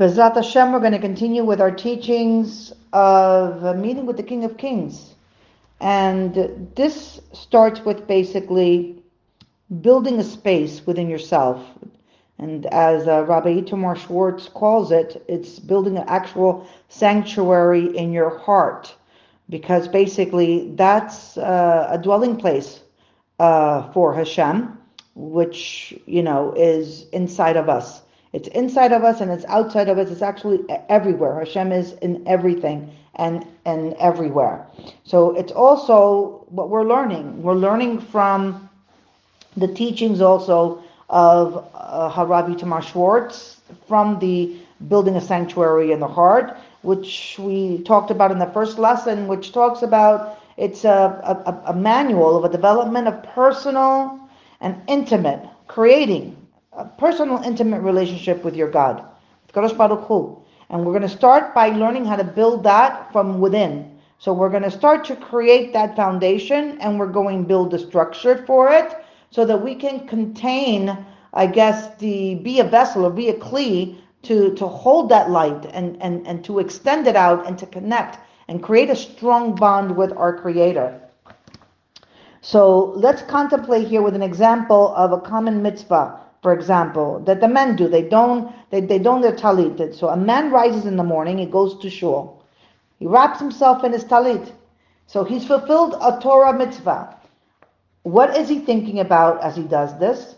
Bezrat Hashem, we're going to continue with our teachings of a meeting with the King of Kings. And this starts with basically building a space within yourself. And as Rabbi Itamar Schwartz calls it, it's building an actual sanctuary in your heart. Because basically that's a dwelling place for Hashem, which, you know, is inside of us. It's inside of us and it's outside of us. It's actually everywhere. Hashem is in everything and everywhere. So it's also what we're learning. We're learning from the teachings also of Rabbi Itamar Schwartz from the building a sanctuary in the heart, which we talked about in the first lesson, which talks about it's a manual of a development of personal and intimate, creating a personal, intimate relationship with your God, with Kadosh Baruch Hu. And we're going to start by learning how to build that from within. So we're going to start to create that foundation, and we're going to build a structure for it so that we can contain, I guess, be a vessel or be a kli to hold that light and to extend it out and to connect and create a strong bond with our Creator. So let's contemplate here with an example of a common mitzvah. For example, that the men do. They don their talit. So a man rises in the morning, he goes to shul. He wraps himself in his talit. So he's fulfilled a Torah mitzvah. What is he thinking about as he does this?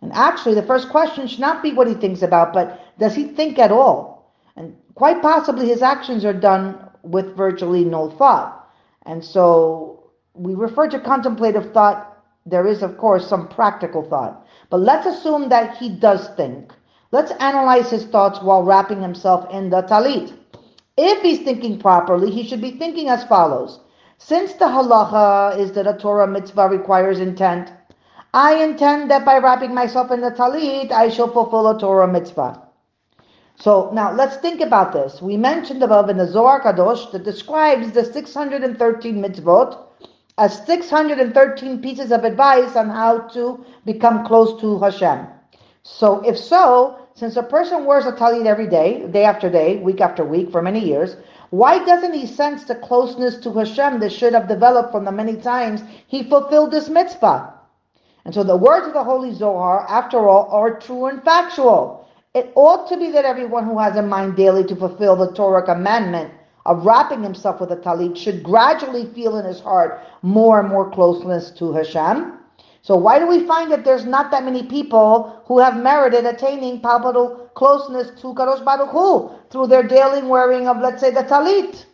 And actually, the first question should not be what he thinks about, but does he think at all? And quite possibly his actions are done with virtually no thought. And so we refer to contemplative thought. There is, of course, some practical thought. But let's assume that he does think. Let's analyze his thoughts while wrapping himself in the talit. If he's thinking properly, he should be thinking as follows. Since the halacha is that a Torah mitzvah requires intent, I intend that by wrapping myself in the talit, I shall fulfill a Torah mitzvah. So now let's think about this. We mentioned above in the Zohar Kadosh that describes the 613 mitzvot as 613 pieces of advice on how to become close to Hashem. So if so, since a person wears a talit every day, day after day, week after week, for many years, why doesn't he sense the closeness to Hashem that should have developed from the many times he fulfilled this mitzvah? And so the words of the Holy Zohar, after all, are true and factual. It ought to be that everyone who has in mind daily to fulfill the Torah commandment of wrapping himself with a talit should gradually feel in his heart more and more closeness to Hashem. So why do we find that there's not that many people who have merited attaining palpable closeness to Kadosh Baruch Hu through their daily wearing of, let's say, the talit?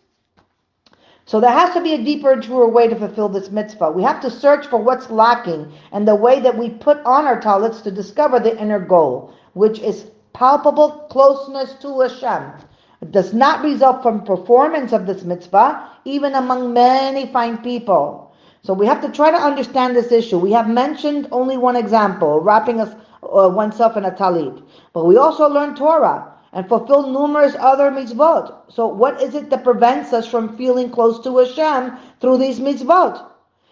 So there has to be a deeper and truer way to fulfill this mitzvah. We have to search for what's lacking and the way that we put on our talits to discover the inner goal, which is palpable closeness to Hashem. It does not result from performance of this mitzvah, even among many fine people. So we have to try to understand this issue. We have mentioned only one example, wrapping oneself in a talit. But we also learn Torah and fulfill numerous other mitzvot. So what is it that prevents us from feeling close to Hashem through these mitzvot?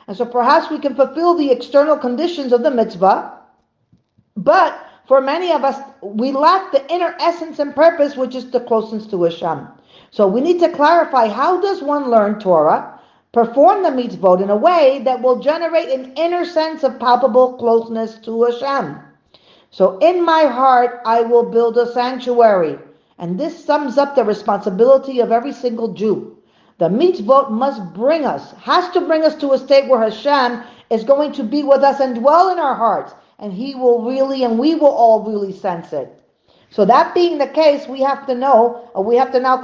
And so perhaps we can fulfill the external conditions of the mitzvah, but for many of us, we lack the inner essence and purpose, which is the closeness to Hashem. So we need to clarify, how does one learn Torah, perform the mitzvot in a way that will generate an inner sense of palpable closeness to Hashem? So in my heart, I will build a sanctuary. And this sums up the responsibility of every single Jew. The mitzvot has to bring us to a state where Hashem is going to be with us and dwell in our hearts. And we will all really sense it. So that being the case, we have to now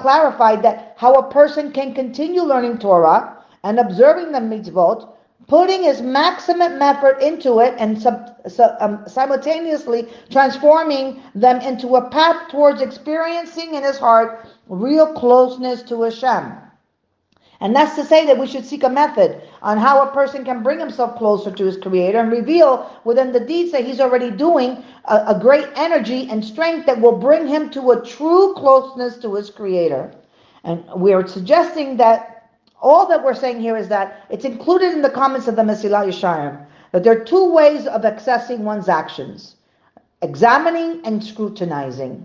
clarify that how a person can continue learning Torah and observing the mitzvot, putting his maximum effort into it and simultaneously transforming them into a path towards experiencing in his heart real closeness to Hashem. And that's to say that we should seek a method on how a person can bring himself closer to his Creator and reveal within the deeds that he's already doing a great energy and strength that will bring him to a true closeness to his Creator. And we are suggesting that all that we're saying here is that it's included in the comments of the Mesilat Yesharim, that there are two ways of accessing one's actions, examining and scrutinizing.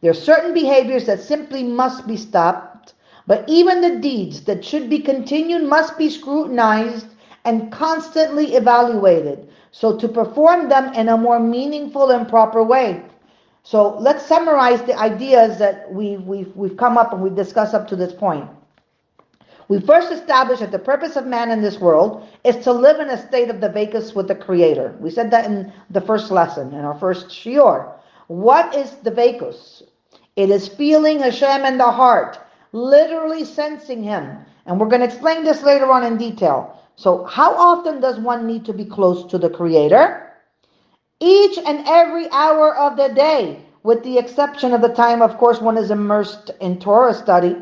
There are certain behaviors that simply must be stopped, but even the deeds that should be continued must be scrutinized and constantly evaluated, so to perform them in a more meaningful and proper way. So let's summarize the ideas that we've come up and we've discussed up to this point. We first established that the purpose of man in this world is to live in a state of the dveikus with the Creator. We said that in the first lesson, in our first shiur. What is the dveikus? It is feeling Hashem in the heart, literally sensing Him. And we're going to explain this later on in detail. So how often does one need to be close to the Creator? Each and every hour of the day, with the exception of the time, of course, one is immersed in Torah study.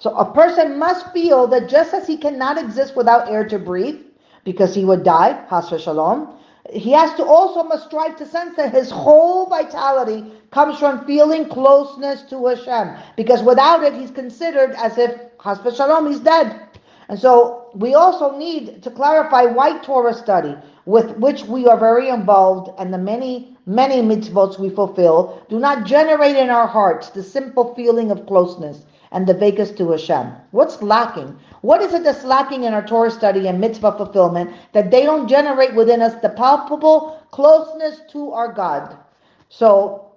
So a person must feel that just as he cannot exist without air to breathe, because he would die, chas v'shalom, he has to also must strive to sense that his whole vitality comes from feeling closeness to Hashem, because without it, he's considered as if, chas v'shalom, he's dead. And so we also need to clarify why Torah study, with which we are very involved, and the many, many mitzvot we fulfill, do not generate in our hearts the simple feeling of closeness and the dveikus to Hashem. What's lacking? What is it that's lacking in our Torah study and mitzvah fulfillment that they don't generate within us the palpable closeness to our God? So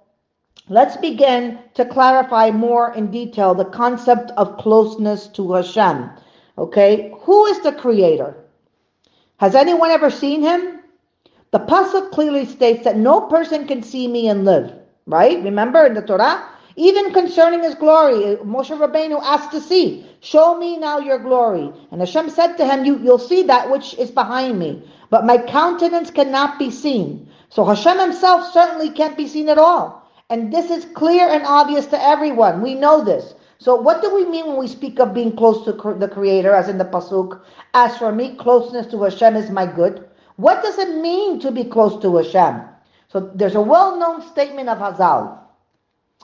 let's begin to clarify more in detail the concept of closeness to Hashem. Okay, who is the Creator? Has anyone ever seen Him? The pasuk clearly states that no person can see me and live, right? Remember in the Torah? Even concerning His glory, Moshe Rabbeinu asked to see, show me now your glory. And Hashem said to him, you'll see that which is behind me, but my countenance cannot be seen. So Hashem Himself certainly can't be seen at all. And this is clear and obvious to everyone. We know this. So what do we mean when we speak of being close to the Creator, as in the pasuk, as for me, closeness to Hashem is my good? What does it mean to be close to Hashem? So there's a well-known statement of Hazal.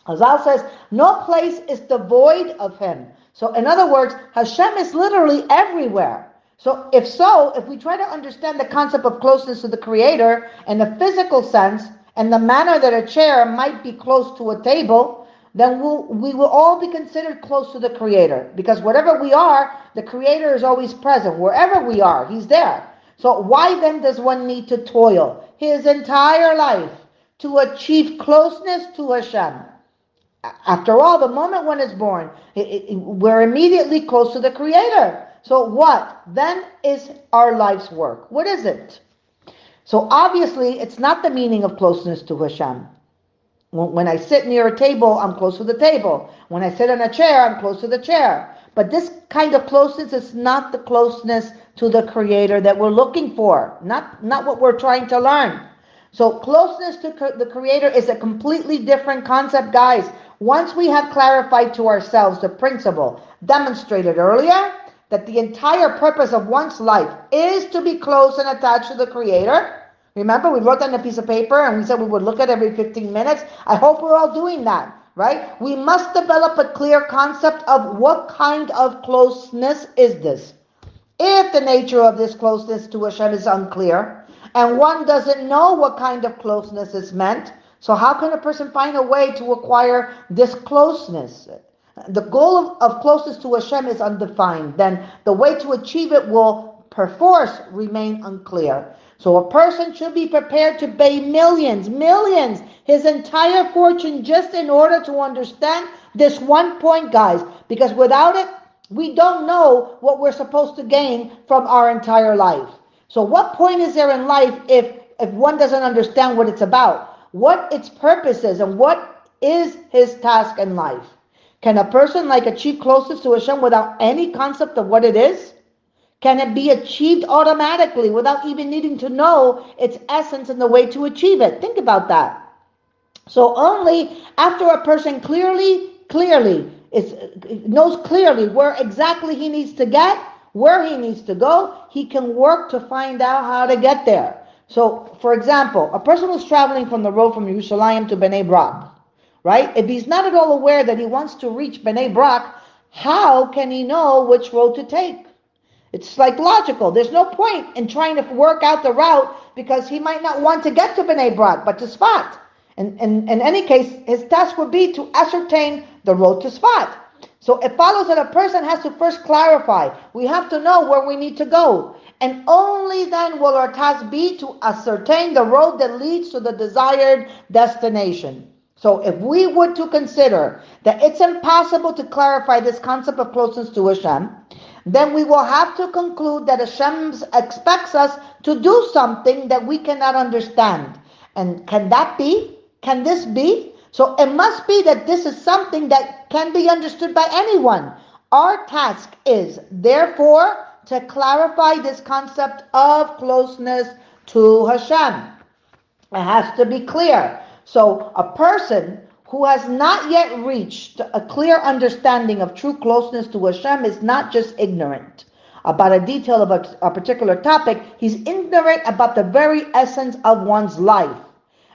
Hazal says, no place is devoid of Him. So in other words, Hashem is literally everywhere. So if we try to understand the concept of closeness to the Creator in a physical sense, and the manner that a chair might be close to a table, then we will all be considered close to the Creator. Because whatever we are, the Creator is always present. Wherever we are, He's there. So why then does one need to toil his entire life to achieve closeness to Hashem? After all, the moment one is born, we're immediately close to the Creator. So what then is our life's work? What is it? So obviously, it's not the meaning of closeness to Hashem. When I sit near a table, I'm close to the table. When I sit in a chair, I'm close to the chair. But this kind of closeness is not the closeness to the Creator that we're looking for. Not what we're trying to learn. So closeness to the Creator is a completely different concept, guys. Once we have clarified to ourselves the principle demonstrated earlier, that the entire purpose of one's life is to be close and attached to the Creator. Remember, we wrote down a piece of paper and we said we would look at every 15 minutes. I hope we're all doing that, right? We must develop a clear concept of what kind of closeness is this. If the nature of this closeness to Hashem is unclear, and one doesn't know what kind of closeness is meant, so how can a person find a way to acquire this closeness? The goal of closeness to Hashem is undefined. Then the way to achieve it will perforce remain unclear. So a person should be prepared to pay millions, his entire fortune, just in order to understand this one point, guys. Because without it, we don't know what we're supposed to gain from our entire life. So what point is there in life if one doesn't understand what it's about, what its purpose is, and what is his task in life? Can a person achieve closeness to Hashem without any concept of what it is? Can it be achieved automatically without even needing to know its essence and the way to achieve it? Think about that. So only after a person knows clearly where exactly he needs to get, where he needs to go, he can work to find out how to get there. So, for example, a person who's traveling from the road from Yerushalayim to Bnei Brak, right? If he's not at all aware that he wants to reach Bnei Brak, how can he know which road to take? It's logical. There's no point in trying to work out the route because he might not want to get to Bnei Brak, but to Sfat. In any case, his task would be to ascertain the road to Sfat. So it follows that a person has to first clarify. We have to know where we need to go. And only then will our task be to ascertain the road that leads to the desired destination. So if we were to consider that it's impossible to clarify this concept of closeness to Hashem, then we will have to conclude that Hashem expects us to do something that we cannot understand. And can that be? Can this be? So it must be that this is something that can be understood by anyone. Our task is, therefore, to clarify this concept of closeness to Hashem. It has to be clear. So a person who has not yet reached a clear understanding of true closeness to Hashem is not just ignorant about a detail of a particular topic. He's ignorant about the very essence of one's life.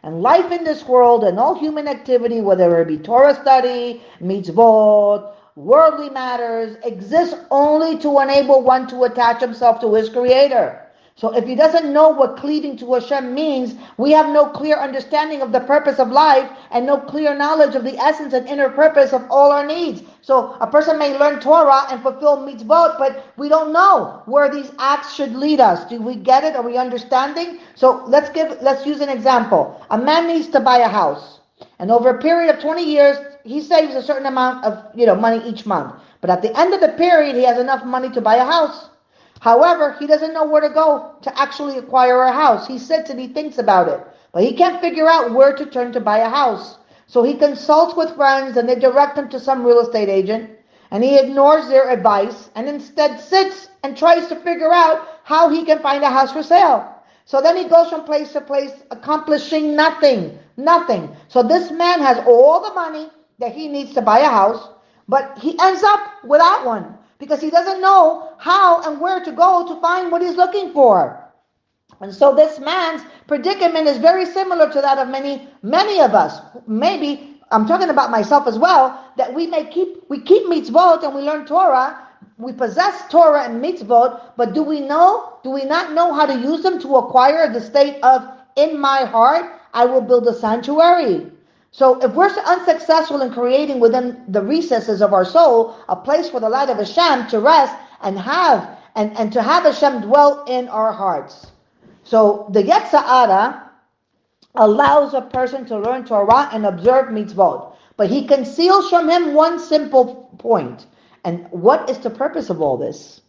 And life in this world and all human activity, whether it be Torah study, mitzvot, worldly matters, exists only to enable one to attach himself to his Creator. So if he doesn't know what cleaving to Hashem means, we have no clear understanding of the purpose of life and no clear knowledge of the essence and inner purpose of all our needs. So a person may learn Torah and fulfill mitzvot, but we don't know where these acts should lead us. Do we get it? Are we understanding? So let's use an example. A man needs to buy a house. And over a period of 20 years, he saves a certain amount of money each month. But at the end of the period, he has enough money to buy a house. However, he doesn't know where to go to actually acquire a house. He sits and he thinks about it, but he can't figure out where to turn to buy a house. So he consults with friends and they direct him to some real estate agent, and he ignores their advice and instead sits and tries to figure out how he can find a house for sale. So then he goes from place to place, accomplishing nothing. So this man has all the money that he needs to buy a house, but he ends up without one, because he doesn't know how and where to go to find what he's looking for. And so this man's predicament is very similar to that of many of us. Maybe, I'm talking about myself as well, that we keep mitzvot and we learn Torah, we possess Torah and mitzvot, but do we not know how to use them to acquire the state of, in my heart, I will build a sanctuary? So if we're unsuccessful in creating within the recesses of our soul a place for the light of Hashem to rest and have Hashem dwell in our hearts. So the Yetzirah allows a person to learn Torah and observe mitzvot, but he conceals from him one simple point. And what is the purpose of all this?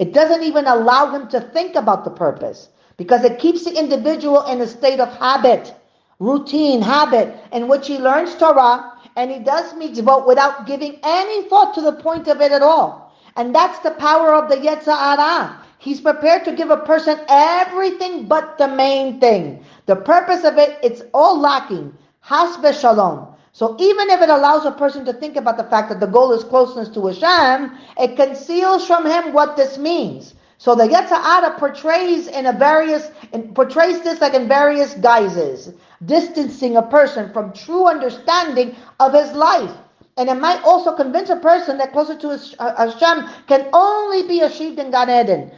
It doesn't even allow him to think about the purpose, because it keeps the individual in a state of routine habit, in which he learns Torah and he does mitzvot without giving any thought to the point of it at all. And that's the power of the Yetzirah. He's prepared to give a person everything but the main thing. The purpose of it, it's all lacking. Has v'shalom. So even if it allows a person to think about the fact that the goal is closeness to Hashem, it conceals from him what this means. So the Yetzirah portrays this like in various guises, distancing a person from true understanding of his life. And it might also convince a person that closer to Hashem can only be achieved in Gan Eden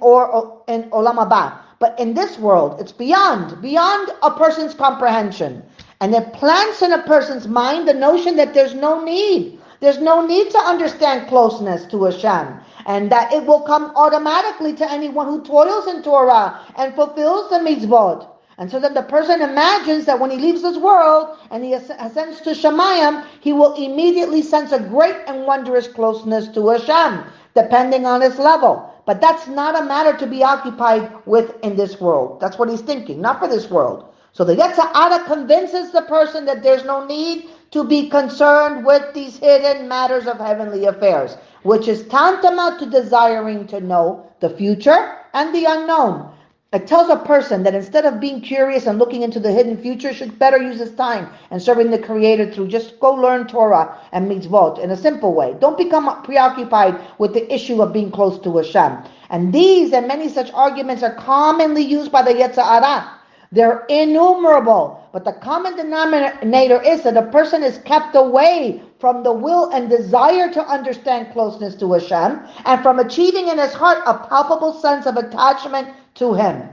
or in Olam Haba. But in this world, it's beyond a person's comprehension. And it plants in a person's mind the notion that there's no need. There's no need to understand closeness to Hashem, and that it will come automatically to anyone who toils in Torah and fulfills the mitzvot. And so then the person imagines that when he leaves this world and he ascends to Shemayim, he will immediately sense a great and wondrous closeness to Hashem, depending on his level. But that's not a matter to be occupied with in this world. That's what he's thinking, not for this world. So the Yetzirah convinces the person that there's no need to be concerned with these hidden matters of heavenly affairs, which is tantamount to desiring to know the future and the unknown. It tells a person that instead of being curious and looking into the hidden future, should better use his time and serving the Creator through just go learn Torah and mitzvot in a simple way. Don't become preoccupied with the issue of being close to Hashem. And these and many such arguments are commonly used by the Yetzirah. They're innumerable, but the common denominator is that a person is kept away from the will and desire to understand closeness to Hashem and from achieving in his heart a palpable sense of attachment to Him.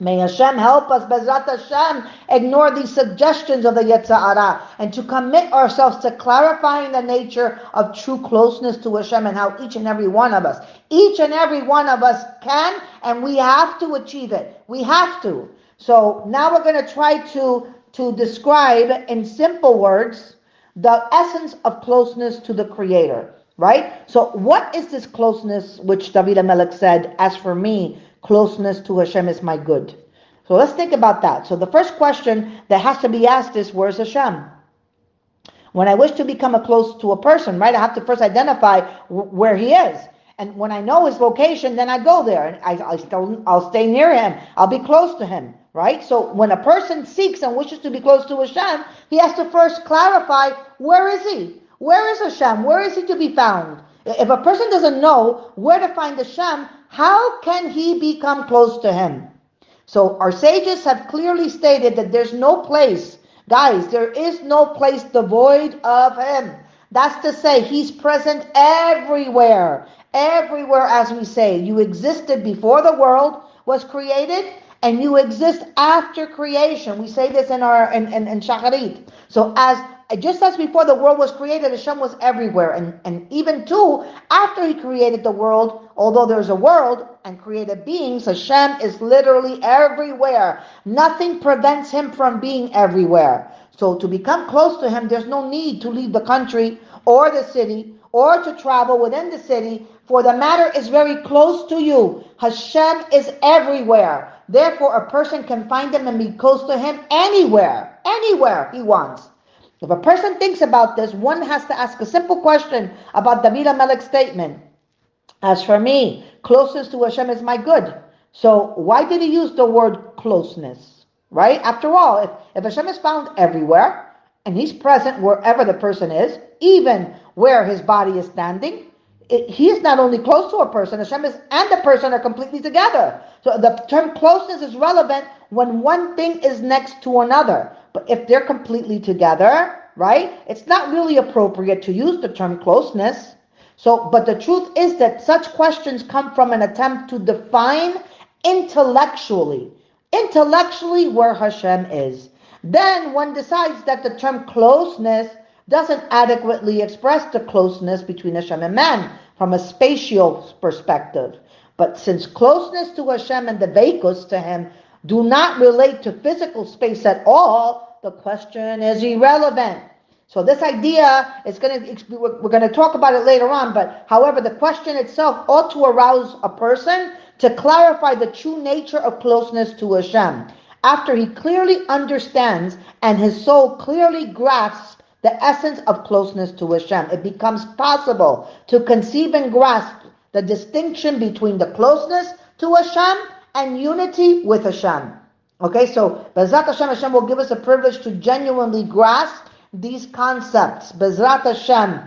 May Hashem help us, Bezrat Hashem, ignore these suggestions of the Yetzirah and to commit ourselves to clarifying the nature of true closeness to Hashem and how each and every one of us can, and we have to achieve it. We have to. So now we're going to try to describe in simple words the essence of closeness to the Creator, right? So what is this closeness which David HaMelech said, as for me, closeness to Hashem is my good? So let's think about that. So the first question that has to be asked is, where's Hashem? When I wish to become close to a person, right, I have to first identify where he is. And when I know his location, then I go there. And I'll stay near him. I'll be close to him, right? So when a person seeks and wishes to be close to Hashem, he has to first clarify, where is he? Where is Hashem? Where is he to be found? If a person doesn't know where to find Hashem, how can he become close to him? So our sages have clearly stated that there's no place, guys, there is no place devoid of him. That's to say, he's present everywhere. Everywhere, as we say, you existed before the world was created, and you exist after creation. We say this in our in Shacharit. So just as before the world was created, Hashem was everywhere. And even too, after he created the world, although there's a world and created beings, Hashem is literally everywhere. Nothing prevents him from being everywhere. So to become close to him, there's no need to leave the country or the city or to travel within the city. For the matter is very close to you. Hashem is everywhere. Therefore, a person can find him and be close to him anywhere. Anywhere he wants. If a person thinks about this, one has to ask a simple question about David HaMelech's statement. As for me, closeness to Hashem is my good. So why did he use the word closeness? Right? After all, if Hashem is found everywhere, and he's present wherever the person is, even where his body is standing, he is not only close to a person, Hashem is and the person are completely together. So the term closeness is relevant when one thing is next to another. But if they're completely together, right, it's not really appropriate to use the term closeness. So, but the truth is that such questions come from an attempt to define intellectually where Hashem is. Then one decides that the term closeness doesn't adequately express the closeness between Hashem and man from a spatial perspective. But since closeness to Hashem and the dvekus to him do not relate to physical space at all, the question is irrelevant. So this idea is we're going to talk about it later on, but however, the question itself ought to arouse a person to clarify the true nature of closeness to Hashem. After he clearly understands and his soul clearly grasps the essence of closeness to Hashem, it becomes possible to conceive and grasp the distinction between the closeness to Hashem and unity with Hashem. Okay, so Bezrat Hashem, Hashem will give us a privilege to genuinely grasp these concepts. Bezrat Hashem.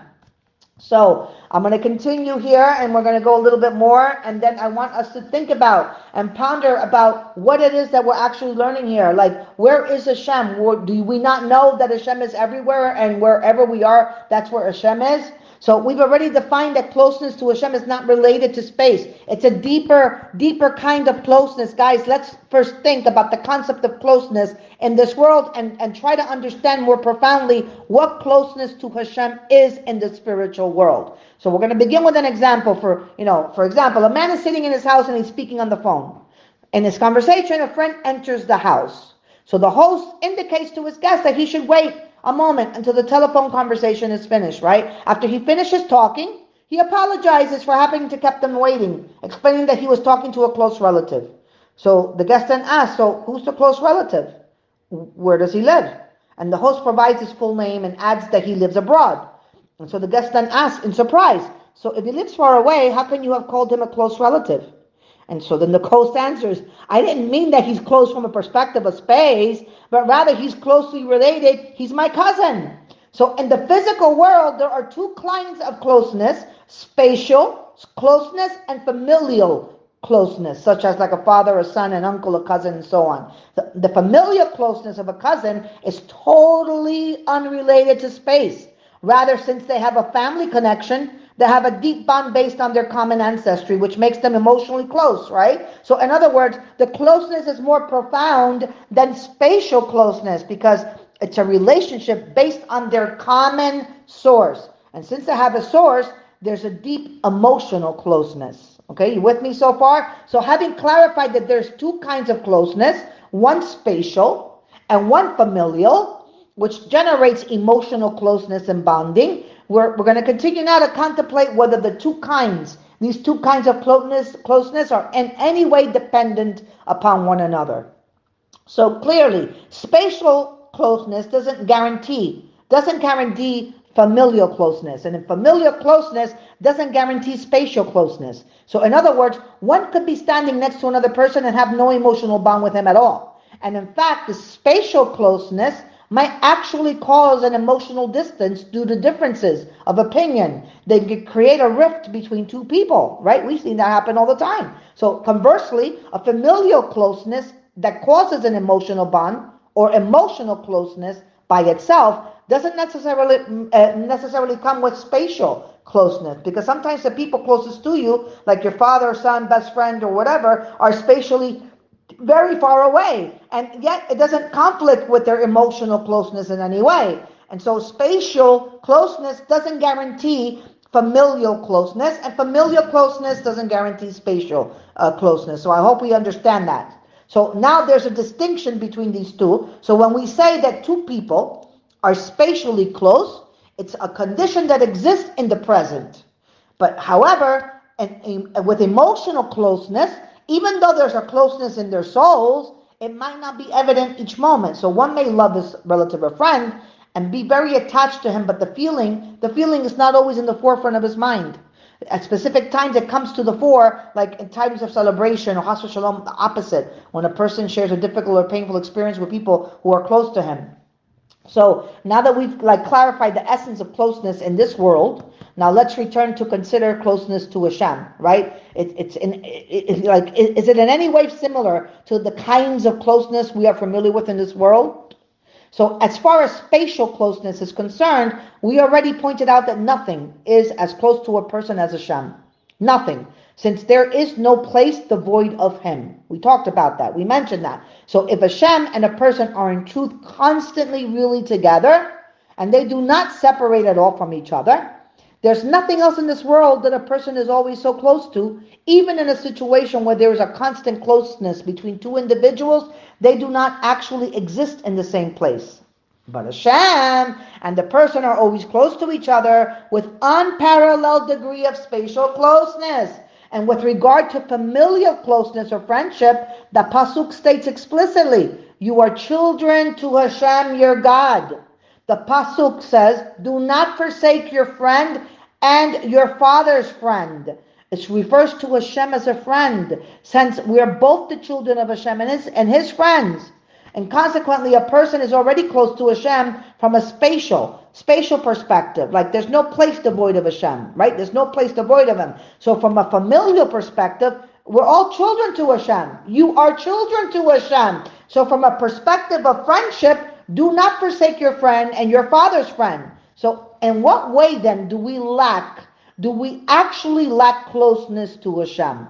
So I'm going to continue here, and we're going to go a little bit more, and then I want us to think about and ponder about what it is that we're actually learning here. Like, where is Hashem? Do we not know that Hashem is everywhere, and wherever we are, that's where Hashem is? So we've already defined that closeness to Hashem is not related to space. It's a deeper kind of closeness. Guys, let's first think about the concept of closeness in this world and try to understand more profoundly what closeness to Hashem is in the spiritual world. So we're going to begin with an example. For example, a man is sitting in his house and he's speaking on the phone. In his conversation, a friend enters the house. So the host indicates to his guest that he should wait a moment until the telephone conversation is finished, right? After he finishes talking, he apologizes for having to keep them waiting, explaining that he was talking to a close relative. So the guest then asks, so who's the close relative? Where does he live? And the host provides his full name and adds that he lives abroad. And so the guest then asks in surprise, so if he lives far away, how can you have called him a close relative? And so then the host answers, I didn't mean that he's close from a perspective of space, but rather he's closely related. He's my cousin. So in the physical world, there are two kinds of closeness, spatial closeness and familial closeness, such as like a father, a son, an uncle, a cousin, and so on. The familial closeness of a cousin is totally unrelated to space. Rather, since they have a family connection, They have a deep bond based on their common ancestry, which makes them emotionally close, right? So in other words, the closeness is more profound than spatial closeness because it's a relationship based on their common source. And since they have a source, there's a deep emotional closeness. Okay, you with me so far? So having clarified that there's two kinds of closeness, one spatial and one familial, which generates emotional closeness and bonding, we're going to continue now to contemplate whether the two kinds, these two kinds of closeness are in any way dependent upon one another. So clearly, spatial closeness doesn't guarantee familial closeness, and familial closeness doesn't guarantee spatial closeness. So in other words, one could be standing next to another person and have no emotional bond with him at all. And in fact, the spatial closeness might actually cause an emotional distance due to differences of opinion. They could create a rift between two people, right? We've seen that happen all the time. So conversely, a familial closeness that causes an emotional bond or emotional closeness by itself doesn't necessarily come with spatial closeness, because sometimes the people closest to you, like your father, son, best friend, or whatever, are spatially very far away, and yet it doesn't conflict with their emotional closeness in any way. And so spatial closeness doesn't guarantee familial closeness, and familial closeness doesn't guarantee spatial closeness. So I hope we understand that. So now there's a distinction between these two. So when we say that two people are spatially close, it's a condition that exists in the present. But however, with emotional closeness, even though there's a closeness in their souls, it might not be evident each moment. So one may love his relative or friend and be very attached to him, but the feeling is not always in the forefront of his mind. At specific times, it comes to the fore, like in times of celebration or Chas v'Shalom, the opposite, when a person shares a difficult or painful experience with people who are close to him. So now that we've clarified the essence of closeness in this world, now let's return to consider closeness to Hashem, right? Is it in any way similar to the kinds of closeness we are familiar with in this world? So as far as spatial closeness is concerned, we already pointed out that nothing is as close to a person as Hashem. Nothing. Since there is no place devoid of Him. We talked about that. We mentioned that. So if Hashem and a person are in truth constantly really together, and they do not separate at all from each other, there's nothing else in this world that a person is always so close to. Even in a situation where there is a constant closeness between two individuals, they do not actually exist in the same place. But Hashem and the person are always close to each other with unparalleled degree of spatial closeness. And with regard to familial closeness or friendship, the Pasuk states explicitly, you are children to Hashem, your God. The Pasuk says, do not forsake your friend and your father's friend. It refers to Hashem as a friend, since we are both the children of Hashem and his friends. And consequently, a person is already close to Hashem from a spatial perspective. Like there's no place devoid of Hashem, right? There's no place devoid of Him. So from a familial perspective, we're all children to Hashem. You are children to Hashem. So from a perspective of friendship, do not forsake your friend and your father's friend. So in what way then do we actually lack closeness to Hashem?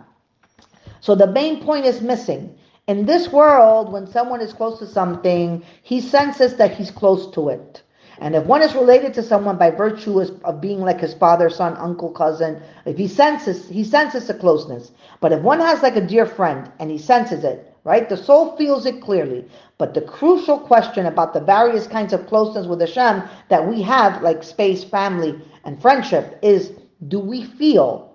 So the main point is missing. In this world, when someone is close to something, he senses that he's close to it. And if one is related to someone by virtue of being like his father, son, uncle, cousin, if he senses the closeness. But if one has like a dear friend and he senses it, right, the soul feels it clearly. But the crucial question about the various kinds of closeness with Hashem that we have, like space, family, and friendship, is do we feel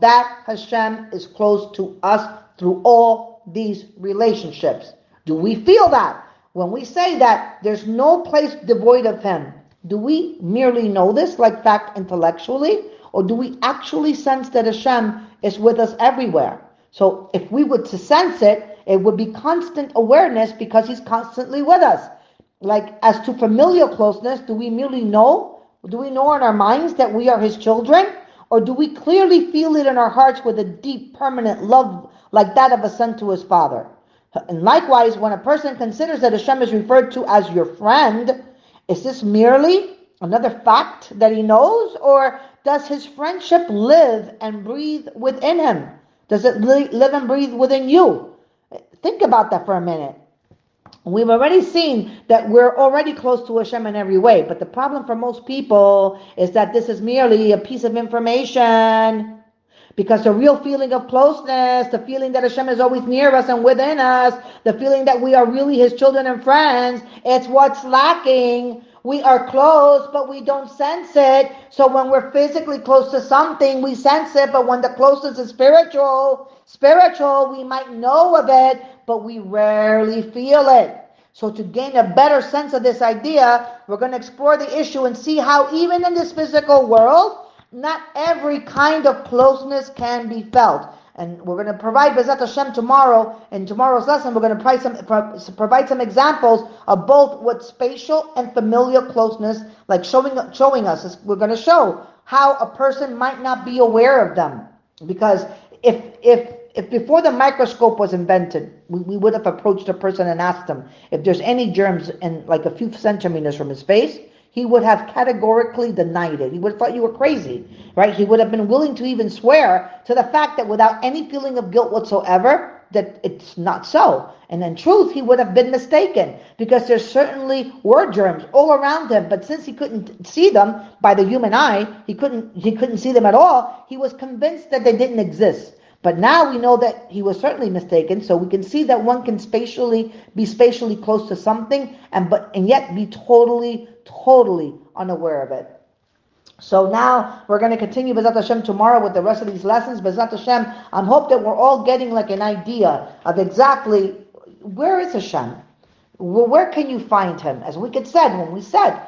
that Hashem is close to us through all these relationships? Do we feel that? When we say that there's no place devoid of Him, do we merely know this like fact intellectually? Or do we actually sense that Hashem is with us everywhere? So if we were to sense it, it would be constant awareness because He's constantly with us. Like as to familial closeness, do we merely know? Do we know in our minds that we are His children? Or do we clearly feel it in our hearts with a deep, permanent love like that of a son to his father? And likewise, when a person considers that Hashem is referred to as your friend, is this merely another fact that he knows, or does his friendship live and breathe within him? Does it live and breathe within you? Think about that for a minute. We've already seen that we're already close to Hashem in every way, but the problem for most people is that this is merely a piece of information, because the real feeling of closeness, the feeling that Hashem is always near us and within us, the feeling that we are really His children and friends, it's what's lacking. We are close, but we don't sense it. So when we're physically close to something, we sense it, but when the closeness is spiritual, we might know of it, but we rarely feel it. So to gain a better sense of this idea, we're going to explore the issue and see how even in this physical world, not every kind of closeness can be felt. And we're going to provide, B'ezat Hashem, tomorrow, in tomorrow's lesson, we're going to provide some examples of both what spatial and familial closeness, like showing us. We're going to show how a person might not be aware of them. Because if before the microscope was invented, we would have approached a person and asked him if there's any germs in like a few centimeters from his face, he would have categorically denied it. He would have thought you were crazy, right? He would have been willing to even swear to the fact that without any feeling of guilt whatsoever, that it's not so. And in truth, he would have been mistaken, because there certainly were germs all around him. But since he couldn't see them by the human eye, he couldn't see them at all. He was convinced that they didn't exist. But now we know that he was certainly mistaken, so we can see that one can be spatially close to something and yet be totally unaware of it. So now we're going to continue B'ezrat Hashem tomorrow with the rest of these lessons. B'ezrat Hashem, I hope that we're all getting like an idea of exactly where is Hashem? Where can you find Him? As we said, when we said,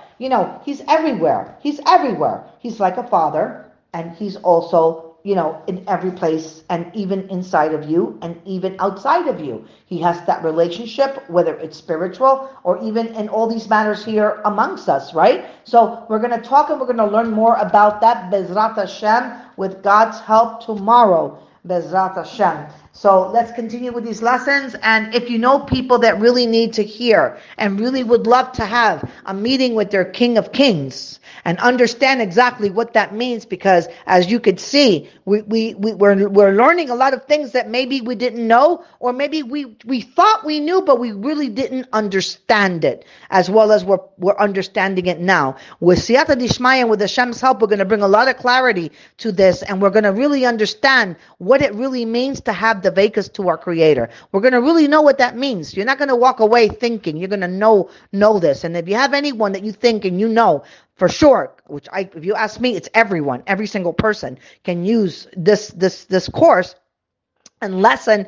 He's everywhere. He's everywhere. He's like a father, and He's also in every place, and even inside of you, and even outside of you. He has that relationship, whether it's spiritual, or even in all these matters here amongst us, right? So we're going to talk and we're going to learn more about that, B'ezrat Hashem, with God's help tomorrow, B'ezrat Hashem. So let's continue with these lessons, and if you know people that really need to hear, and really would love to have a meeting with their King of Kings, and understand exactly what that means, because as you could see, we're learning a lot of things that maybe we didn't know, or maybe we thought we knew, but we really didn't understand it, as well as we're understanding it now. With Siyata Dishmaya, with Hashem's help, we're going to bring a lot of clarity to this, and we're going to really understand what it really means to have the Vekas to our Creator. We're going to really know what that means. You're not going to walk away thinking. You're going to know this. And if you have anyone that you think and for sure, if you ask me, it's everyone, every single person can use this course and lesson.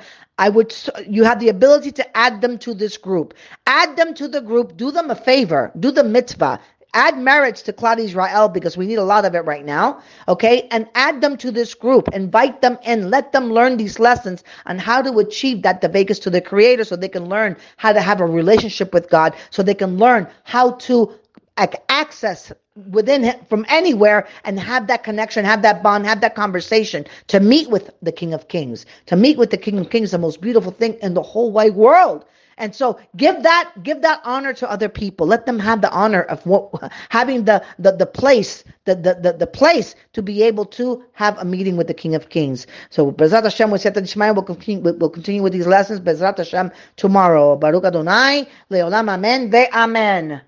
You have the ability to add them to this group. Add them to the group. Do them a favor. Do the mitzvah. Add marriage to Klal Yisrael, because we need a lot of it right now, okay? And add them to this group. Invite them in. Let them learn these lessons on how to achieve that Devakas to the Creator, so they can learn how to have a relationship with God, so they can learn how to access within him from anywhere and have that connection, have that bond, have that conversation, to meet with the King of Kings. To meet with the King of Kings, the most beautiful thing in the whole wide world. And so give that honor to other people. Let them have the honor of having the place to be able to have a meeting with the King of Kings. So B'ezrat Hashem, with Siyata Dishmaya, we'll continue with these lessons, B'ezrat Hashem, tomorrow. Baruch Adonai, Le'olam Amen, Ve'amen.